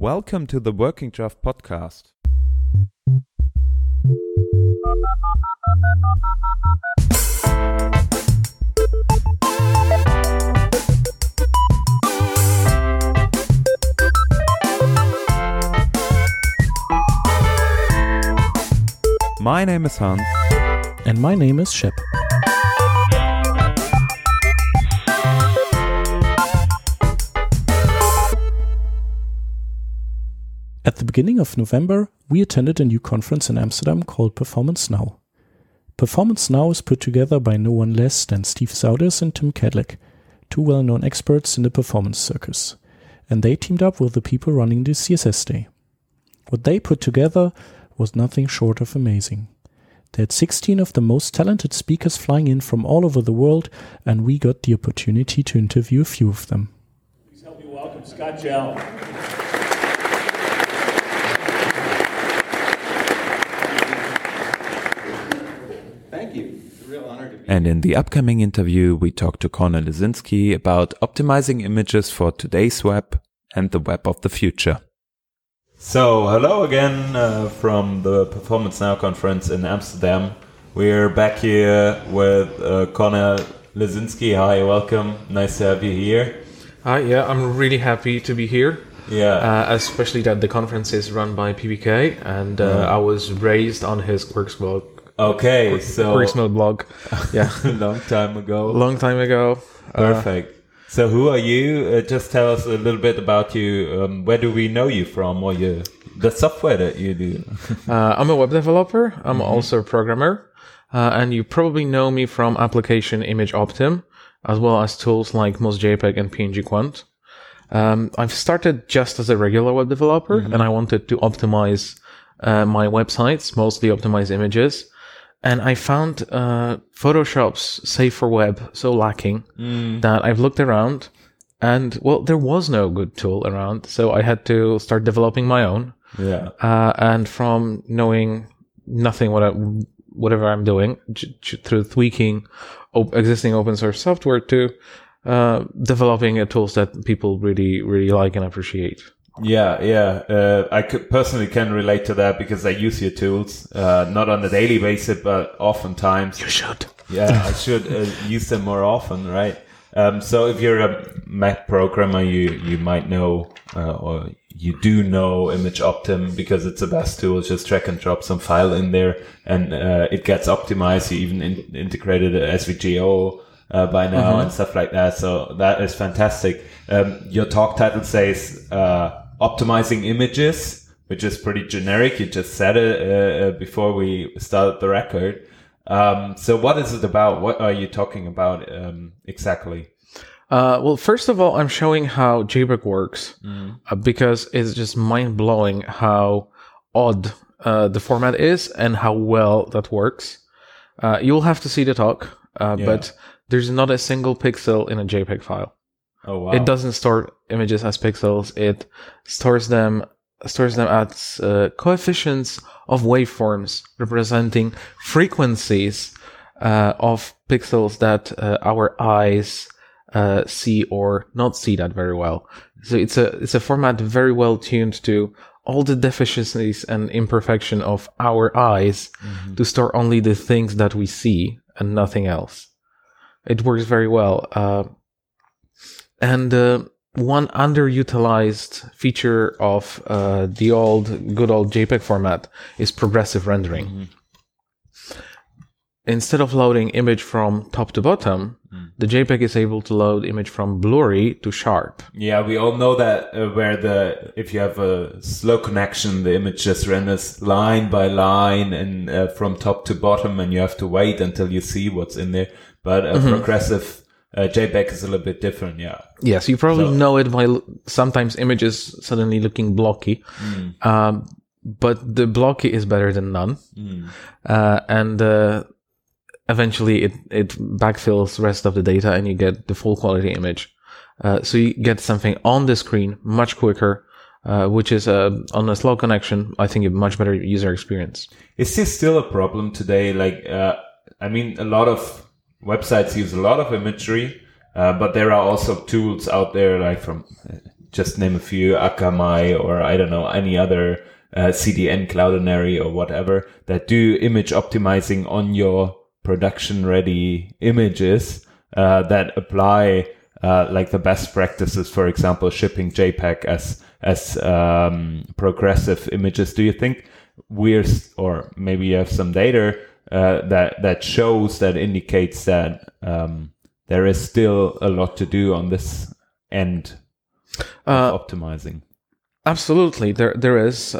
Welcome to the Working Draft podcast. My name is Hans. And my name is Sheppard. At the beginning of November, we attended a new conference in Amsterdam called Performance Now. Performance Now is put together by no one less than Steve Souders and Tim Kedlick, two well-known experts in the performance circus, and they teamed up with the people running the CSS day. What they put together was nothing short of amazing. They had 16 of the most talented speakers flying in from all over the world, and we got the opportunity to interview a few of them. Please help me welcome Scott Jell. And in the upcoming interview, we talked to Kornel Lesiński about optimizing images for today's web and the web of the future. So, hello again from the Performance Now conference in Amsterdam. We're back here with Kornel Lesiński. Hi, welcome. Nice to have you here. Hi, yeah, I'm really happy to be here. Yeah, especially that the conference is run by PBK, and I was raised on his Quirksblog. Okay, so Quirksblog blog, yeah, long time ago. Perfect. So, who are you? Just tell us a little bit about you. Where do we know you from, or the software that you do? I'm a web developer. I'm also a programmer, and you probably know me from application Image Optim, as well as tools like MozJPEG and PNG Quant. I've started just as a regular web developer, and I wanted to optimize my websites, mostly optimize images. And I found Photoshop's Safe for Web so lacking that I've looked around and, well, there was no good tool around. So I had to start developing my own. Yeah. And from knowing nothing, whatever I'm doing, through tweaking existing open source software to developing a tools that people really, really like and appreciate. Yeah, yeah. I personally can relate to that because I use your tools, not on a daily basis, but oftentimes. You should. Yeah, I should use them more often, right? So if you're a Mac programmer, you might know, or you do know Image Optim because it's the best tool. Just drag and drop some file in there and it gets optimized. You even integrated SVGO by now and stuff like that. So that is fantastic. Your talk title says optimizing images, which is pretty generic. You just said it before we started the record. So what is it about? What are you talking about exactly? Well, first of all, I'm showing how JPEG works because it's just mind-blowing how odd the format is and how well that works. You'll have to see the talk, but there's not a single pixel in a JPEG file. Oh, wow. It doesn't store images as pixels. It stores them as coefficients of waveforms representing frequencies of pixels that our eyes see or not see that very well. So it's a format very well tuned to all the deficiencies and imperfection of our eyes to store only the things that we see and nothing else. It works very well. And one underutilized feature of the good old JPEG format is progressive rendering. Instead of loading image from top to bottom, the JPEG is able to load image from blurry to sharp. Yeah, we all know that if you have a slow connection, the image just renders line by line and from top to bottom, and you have to wait until you see what's in there. But a progressive JPEG is a little bit different, yeah. Yes, yeah, so you probably know it by sometimes images suddenly looking blocky, but the blocky is better than none, and eventually it backfills rest of the data and you get the full quality image. So you get something on the screen much quicker, which is on a slow connection, I think, a much better user experience. Is this still a problem today? Like, I mean, a lot of websites use a lot of imagery, but there are also tools out there like from just name a few, Akamai or I don't know, any other CDN, Cloudinary or whatever, that do image optimizing on your production ready images that apply like the best practices, for example, shipping JPEG as progressive images. Do you think we're, or maybe you have some data that shows, that indicates that there is still a lot to do on this end of optimizing? Absolutely, there is.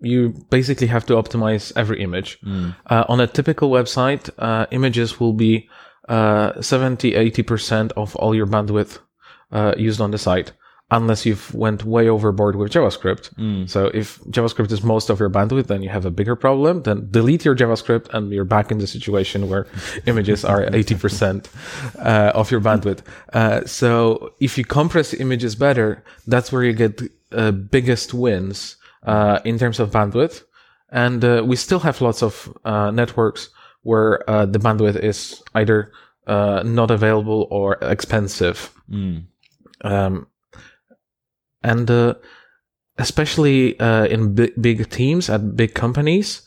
You basically have to optimize every image. On a typical website, images will be 70-80% of all your bandwidth used on the site, unless you've went way overboard with JavaScript. So if JavaScript is most of your bandwidth, then you have a bigger problem. Then delete your JavaScript and you're back in the situation where images are 80% of your bandwidth. So if you compress images better, that's where you get biggest wins in terms of bandwidth. And we still have lots of networks where the bandwidth is either not available or expensive. And especially in big teams at big companies,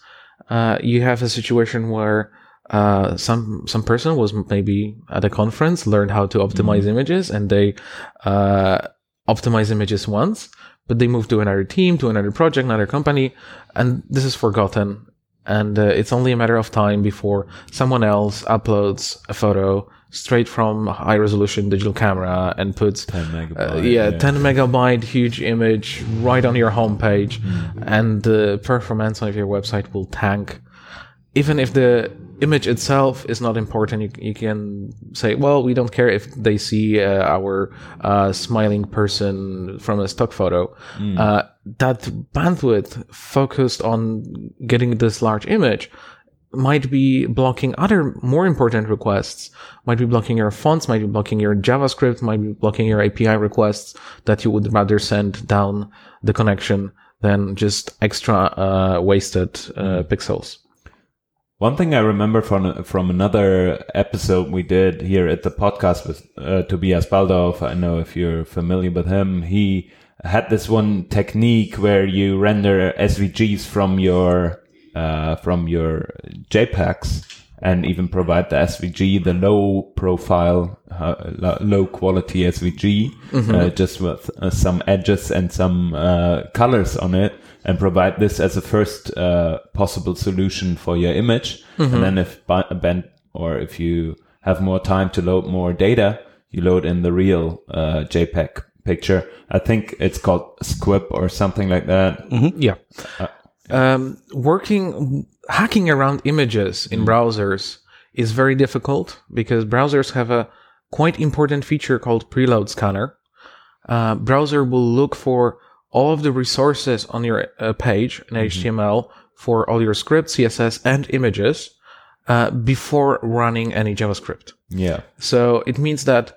you have a situation where some person was maybe at a conference, learned how to optimize images, and they optimize images once, but they move to another team, to another project, another company, and this is forgotten. And it's only a matter of time before someone else uploads a photo straight from a high-resolution digital camera and puts 10 megabyte huge image right on your homepage, and the performance of your website will tank. Even if the image itself is not important, you can say, well, we don't care if they see our smiling person from a stock photo. That bandwidth focused on getting this large image might be blocking other more important requests, might be blocking your fonts, might be blocking your JavaScript, might be blocking your API requests that you would rather send down the connection than just extra wasted pixels. One thing I remember from another episode we did here at the podcast with Tobias Baldauf, I know if you're familiar with him, he had this one technique where you render SVGs from your JPEGs and even provide the SVG, the low profile, low quality SVG, just with some edges and some colors on it, and provide this as a first possible solution for your image. And then if you have more time to load more data, you load in the real JPEG picture. I think it's called Squip or something like that. Hacking around images in browsers is very difficult because browsers have a quite important feature called preload scanner. Browser will look for all of the resources on your page in HTML for all your script, CSS, and images before running any JavaScript. So it means that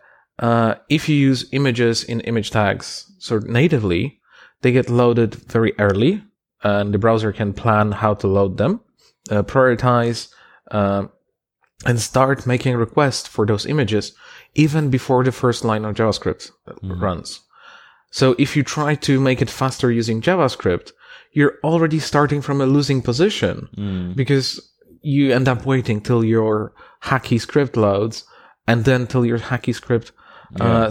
if you use images in image tags sort of natively, they get loaded very early, and the browser can plan how to load them, prioritize, and start making requests for those images even before the first line of JavaScript runs. So if you try to make it faster using JavaScript, you're already starting from a losing position because you end up waiting till your hacky script loads and then till your hacky script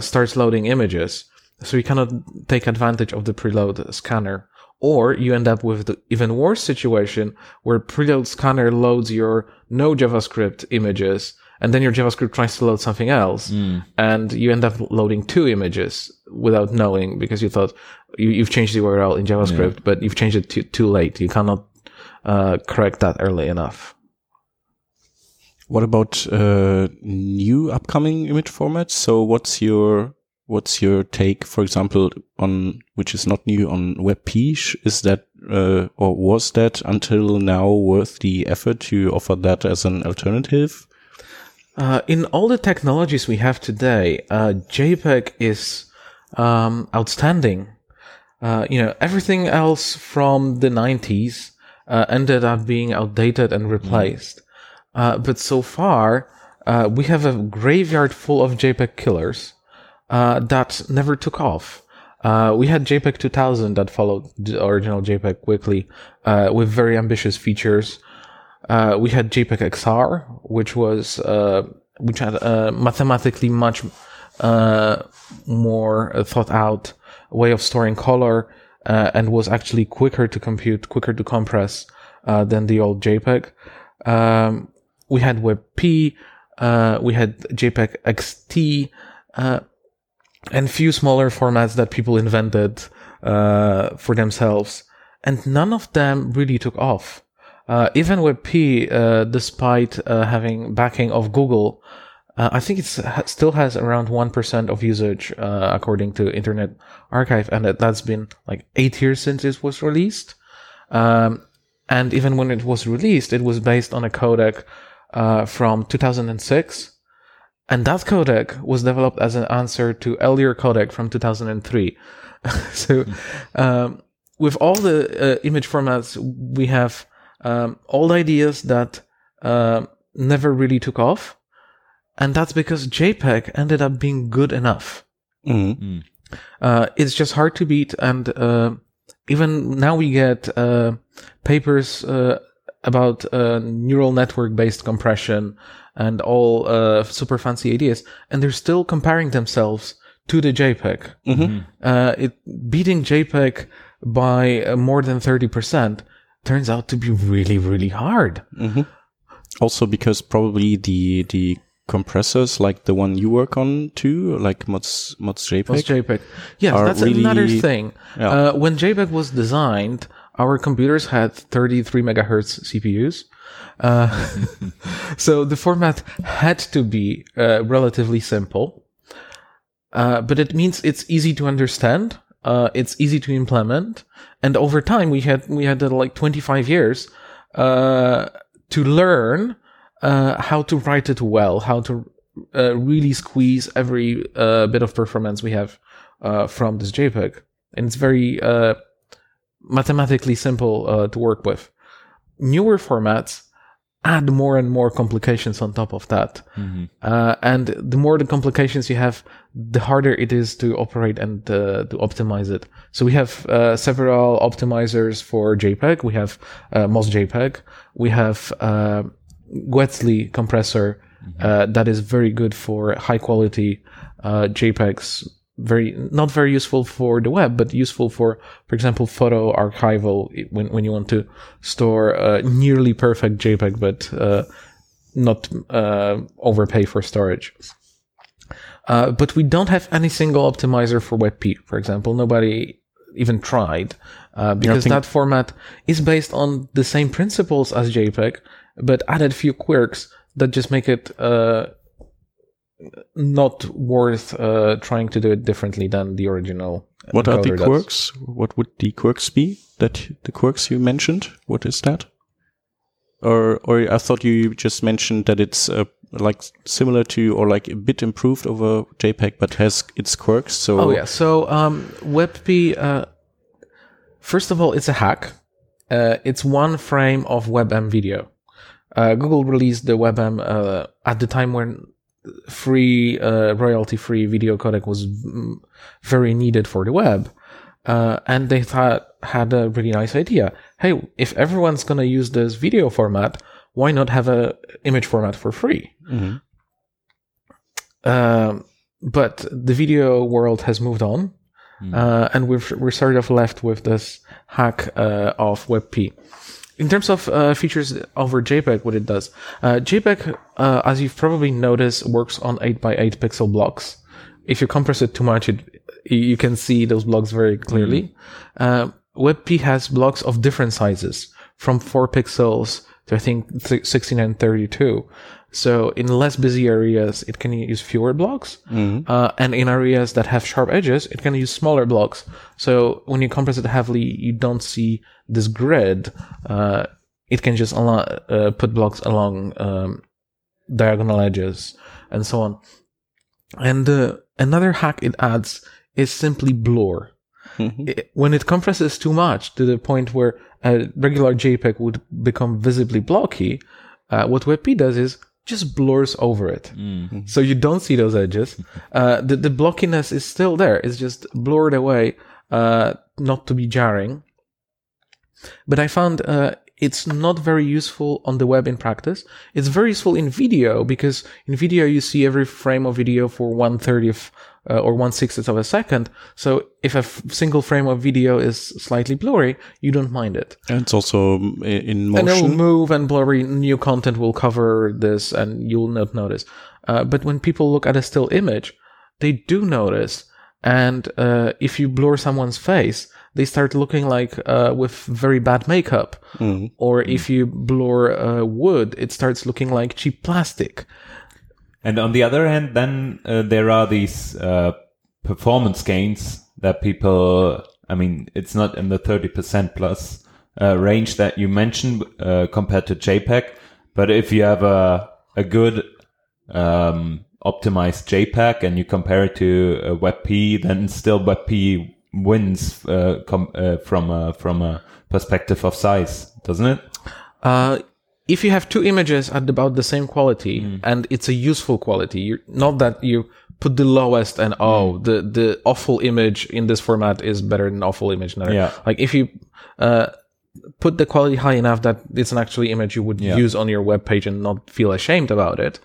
starts loading images. So you cannot take advantage of the preload scanner. Or you end up with the even worse situation where preload scanner loads your no JavaScript images, and then your JavaScript tries to load something else, and you end up loading two images without knowing because you thought you've changed the URL in JavaScript, but you've changed it too late. You cannot correct that early enough. What about new upcoming image formats? So what's your take, for example, on which is not new, on WebP? Is that or was that until now worth the effort to offer that as an alternative? In all the technologies we have today, JPEG is outstanding. Everything else from the 90s ended up being outdated and replaced. But so far, we have a graveyard full of JPEG killers that never took off. We had JPEG 2000 that followed the original JPEG quickly, with very ambitious features. We had JPEG XR, which had a mathematically much more thought out way of storing color, and was actually quicker to compute, quicker to compress than the old JPEG. We had WebP, we had JPEG XT, and few smaller formats that people invented for themselves, and none of them really took off. Even WebP, despite having backing of Google, I think it still has around 1% of usage, according to Internet Archive, and that's been like 8 years since it was released. And even when it was released, it was based on a codec from 2006, and that codec was developed as an answer to earlier codec from 2003. So, with all the image formats, we have old ideas that never really took off. And that's because JPEG ended up being good enough. Mm-hmm. It's just hard to beat. And even now we get papers about neural network-based compression and all super fancy ideas. And they're still comparing themselves to the JPEG. Mm-hmm. Beating JPEG by more than 30% turns out to be really, really hard. Mm-hmm. Also because probably the compressors like the one you work on too, like MozJPEG. Yes, that's really another thing. Yeah. When JPEG was designed, our computers had 33 megahertz CPUs. So the format had to be relatively simple. But it means it's easy to understand. It's easy to implement. And over time, we had like 25 years to learn how to write it well, how to really squeeze every bit of performance we have from this JPEG. And it's very mathematically simple to work with. Newer formats add more and more complications on top of that. Mm-hmm. And the more the complications you have, the harder it is to operate and to optimize it. So we have several optimizers for JPEG. We have MozJPEG. We have Guetzli compressor that is very good for high quality JPEGs. Not very useful for the web, but useful for example, photo archival when you want to store nearly perfect JPEG, but not overpay for storage. But we don't have any single optimizer for WebP, for example. Nobody even tried because that format is based on the same principles as JPEG, but added few quirks that just make it not worth trying to do it differently than the original. What are the quirks? What would the quirks be? That the quirks you mentioned? What is that? Or I thought you just mentioned that it's like similar to or like a bit improved over JPEG, but has its quirks. So WebP. First of all, it's a hack. It's one frame of WebM video. Google released the WebM at the time when free, royalty-free video codec was very needed for the web. And they had a really nice idea. Hey, if everyone's going to use this video format, why not have a image format for free? Mm-hmm. But the video world has moved on. And we're sort of left with this hack of WebP. In terms of features over JPEG, what it does, JPEG, as you've probably noticed, works on 8x8 pixel blocks. If you compress it too much, you can see those blocks very clearly. Mm-hmm. WebP has blocks of different sizes, from 4 pixels to, I think, 16 and 32. So in less busy areas, it can use fewer blocks. Mm-hmm. And in areas that have sharp edges, it can use smaller blocks. So when you compress it heavily, you don't see this grid. It can just put blocks along diagonal edges and so on. And another hack it adds is simply blur. Mm-hmm. When it compresses too much to the point where a regular JPEG would become visibly blocky, what WebP does is just blurs over it. Mm-hmm. So you don't see those edges. The blockiness is still there. It's just blurred away, not to be jarring. But I found it's not very useful on the web in practice. It's very useful in video, because in video you see every frame of video for 1/30 or 1/60 of a second. So if a single frame of video is slightly blurry, you don't mind it. And it's also in motion. And it will move and blurry. New content will cover this and you will not notice. But when people look at a still image, they do notice. And if you blur someone's face, they start looking like with very bad makeup. Mm-hmm. Or if you blur wood, it starts looking like cheap plastic. And on the other hand, then there are these performance gains that people, I mean, it's not in the 30% plus range that you mentioned compared to JPEG. But if you have a good optimized JPEG and you compare it to WebP, then still WebP wins from a perspective of size, doesn't it? If you have two images at about the same quality, and it's a useful quality, not that you put the lowest and the awful image in this format is better than awful image. Yeah. Like if you put the quality high enough that it's an actual image you would use on your web page and not feel ashamed about it,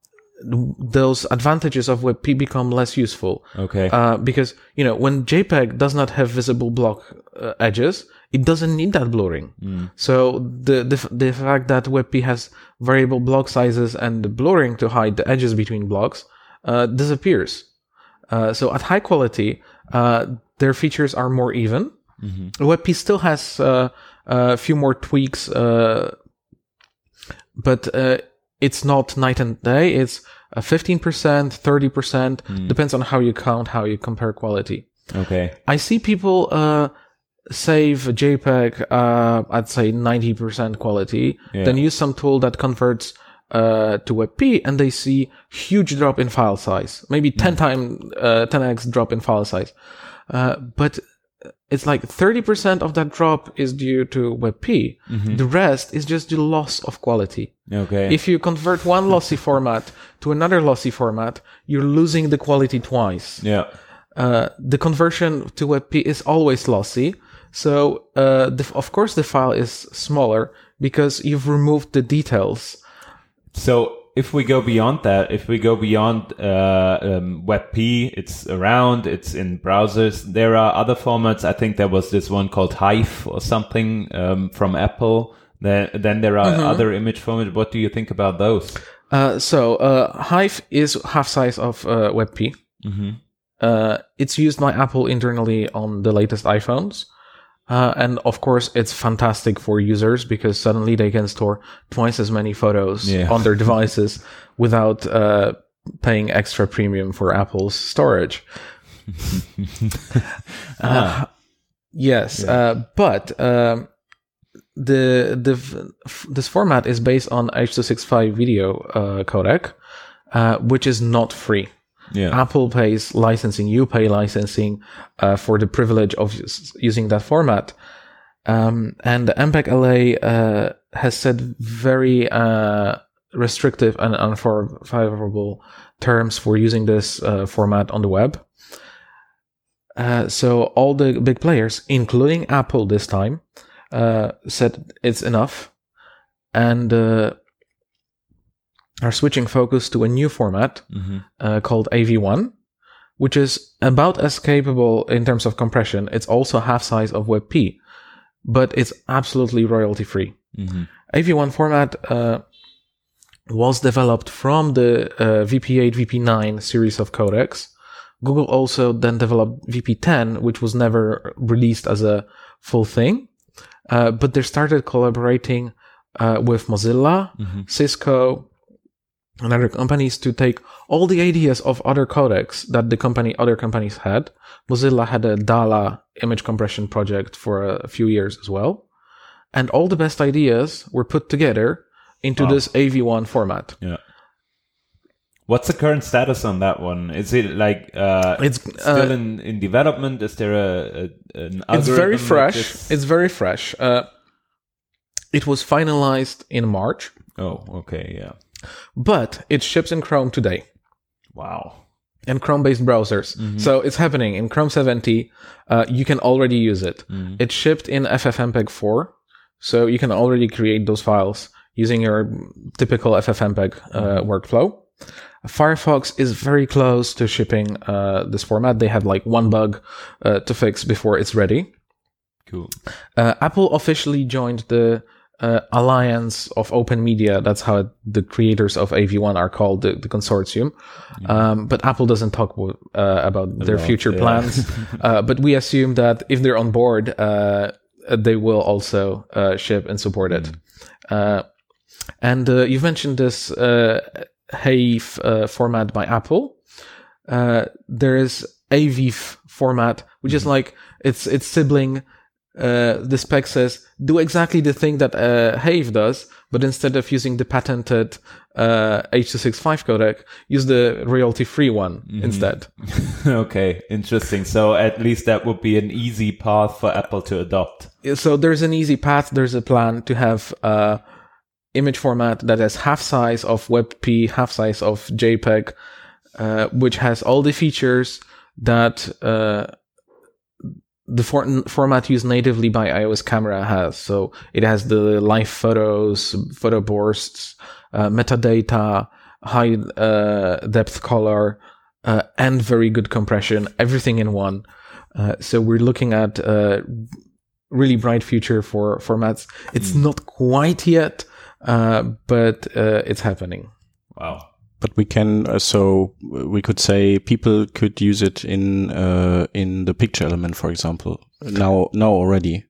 those advantages of WebP become less useful. Okay. Because, when JPEG does not have visible block edges, it doesn't need that blurring. So the fact that WebP has variable block sizes and the blurring to hide the edges between blocks disappears. So at high quality, their features are more even. Mm-hmm. WebP still has a few more tweaks, but it's not night and day. It's 15%, 30%, depends on how you count, how you compare quality. Okay. I see people save JPEG I'd say 90% quality, then use some tool that converts to WebP, and they see huge drop in file size, maybe 10x drop in file size. But it's like 30% of that drop is due to WebP. Mm-hmm. The rest is just the loss of quality. Okay. If you convert one lossy format to another lossy format, you're losing the quality twice. Yeah. The conversion to WebP is always lossy. So, of course, the file is smaller because you've removed the details. So, if we go beyond that, WebP, it's around, it's in browsers. There are other formats. I think there was this one called HEIF or something from Apple. Then there are other image formats. What do you think about those? HEIF is half size of WebP. Mm-hmm. It's used by Apple internally on the latest iPhones. And of course, it's fantastic for users because suddenly they can store twice as many photos on their devices without paying extra premium for Apple's storage. Yes, yeah. But this format is based on H.265 video codec, which is not free. Yeah. Apple pays licensing, you pay licensing for the privilege of using that format. And the MPEG-LA has set very restrictive and unfavorable terms for using this format on the web. So all the big players, including Apple this time, said it's enough and are switching focus to a new format called AV1, which is about as capable in terms of compression. It's also half size of WebP, but it's absolutely royalty free. Mm-hmm. AV1 format was developed from the VP8, VP9 series of codecs. Google also then developed VP10, which was never released as a full thing, but they started collaborating with Mozilla, Cisco, and other companies to take all the ideas of other codecs that other companies had. Mozilla had a DALA image compression project for a few years as well. And all the best ideas were put together into this AV1 format. Yeah. What's the current status on that one? Is it like it's still in development? Is there an algorithm? It's very fresh. It's very fresh. It was finalized in March. Oh, okay, yeah. But it ships in Chrome today. Wow. And Chrome-based browsers. Mm-hmm. So it's happening. In Chrome 70, you can already use it. Mm-hmm. It shipped in FFmpeg 4, so you can already create those files using your typical FFmpeg workflow. Firefox is very close to shipping this format. They have like one bug to fix before it's ready. Cool. Apple officially joined the alliance of open media. That's how the creators of AV1 are called, the consortium. Yeah. But Apple doesn't talk about their future plans. But we assume that if they're on board, they will also ship and support it. And you've mentioned this HEIF format by Apple. There is AVIF format, which is like its sibling. The spec says do exactly the thing that HEIF does, but instead of using the patented H.265 codec, use the royalty-free one instead. Okay, interesting. So at least that would be an easy path for Apple to adopt. So there's an easy path. There's a plan to have image format that is half size of WebP, half size of JPEG, which has all the features that the format used natively by iOS camera has. So it has the live photos, photo bursts, metadata, high depth color, and very good compression, everything in one. So we're looking at a really bright future for formats. It's not quite yet, but it's happening. Wow. But we can, so we could say people could use it in the picture element, for example. Now already.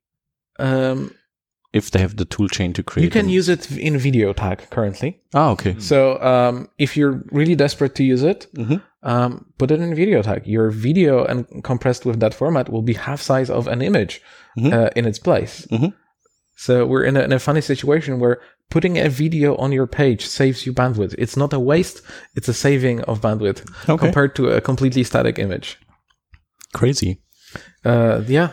If they have the toolchain to create, you can use it in video tag currently. Ah, okay. So if you're really desperate to use it, put it in video tag. Your video and compressed with that format will be half size of an image in its place. So we're in a funny situation where putting a video on your page saves you bandwidth. It's not a waste. It's a saving of bandwidth compared to a completely static image. Crazy. Yeah.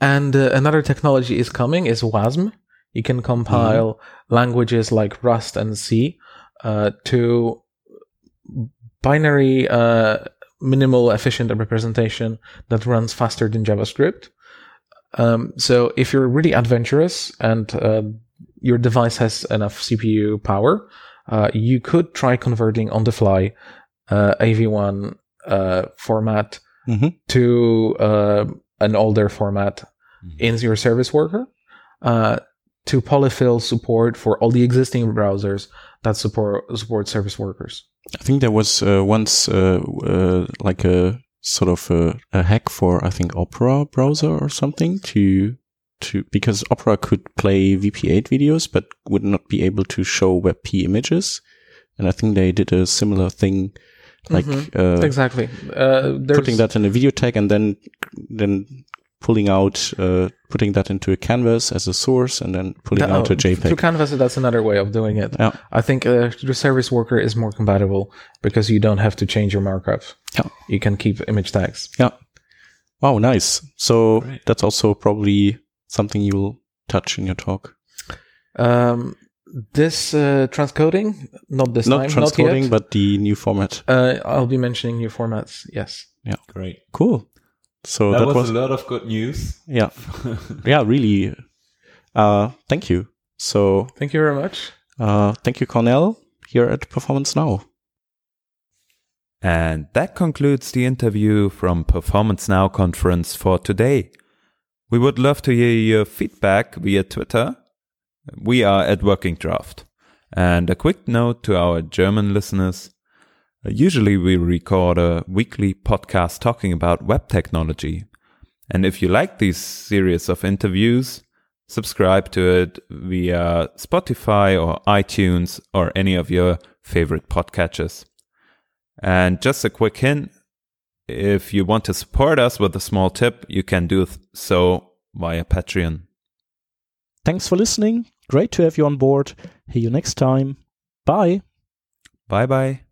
And another technology is coming is WASM. You can compile languages like Rust and C to binary minimal efficient representation that runs faster than JavaScript. So if you're really adventurous and your device has enough CPU power, you could try converting on the fly AV1 format to an older format in your service worker to polyfill support for all the existing browsers that support service workers. I think there was once like a sort of a hack for, I think, Opera browser or something to because Opera could play VP8 videos but would not be able to show WebP images, and I think they did a similar thing, like exactly putting that in a video tag and then pulling out putting that into a canvas as a source and then pulling out a JPEG. Through canvas, that's another way of doing it. Yeah. I think the service worker is more compatible because you don't have to change your markup. Yeah. You can keep image tags. Yeah. Wow, nice. So that's also probably something you will touch in your talk. This transcoding, not transcoding, but the new format. I'll be mentioning new formats. Yes. Yeah. Great. Cool. So that was a lot of good news. Yeah. Yeah, really. Thank you. So thank you very much. Thank you, Kornel, here at Performance Now. And that concludes the interview from Performance Now conference for today. We would love to hear your feedback via Twitter. We are at Working Draft. And a quick note to our German listeners. Usually we record a weekly podcast talking about web technology. And if you like these series of interviews, subscribe to it via Spotify or iTunes or any of your favorite podcatchers. And just a quick hint, if you want to support us with a small tip, you can do so via Patreon. Thanks for listening. Great to have you on board. See you next time. Bye. Bye-bye.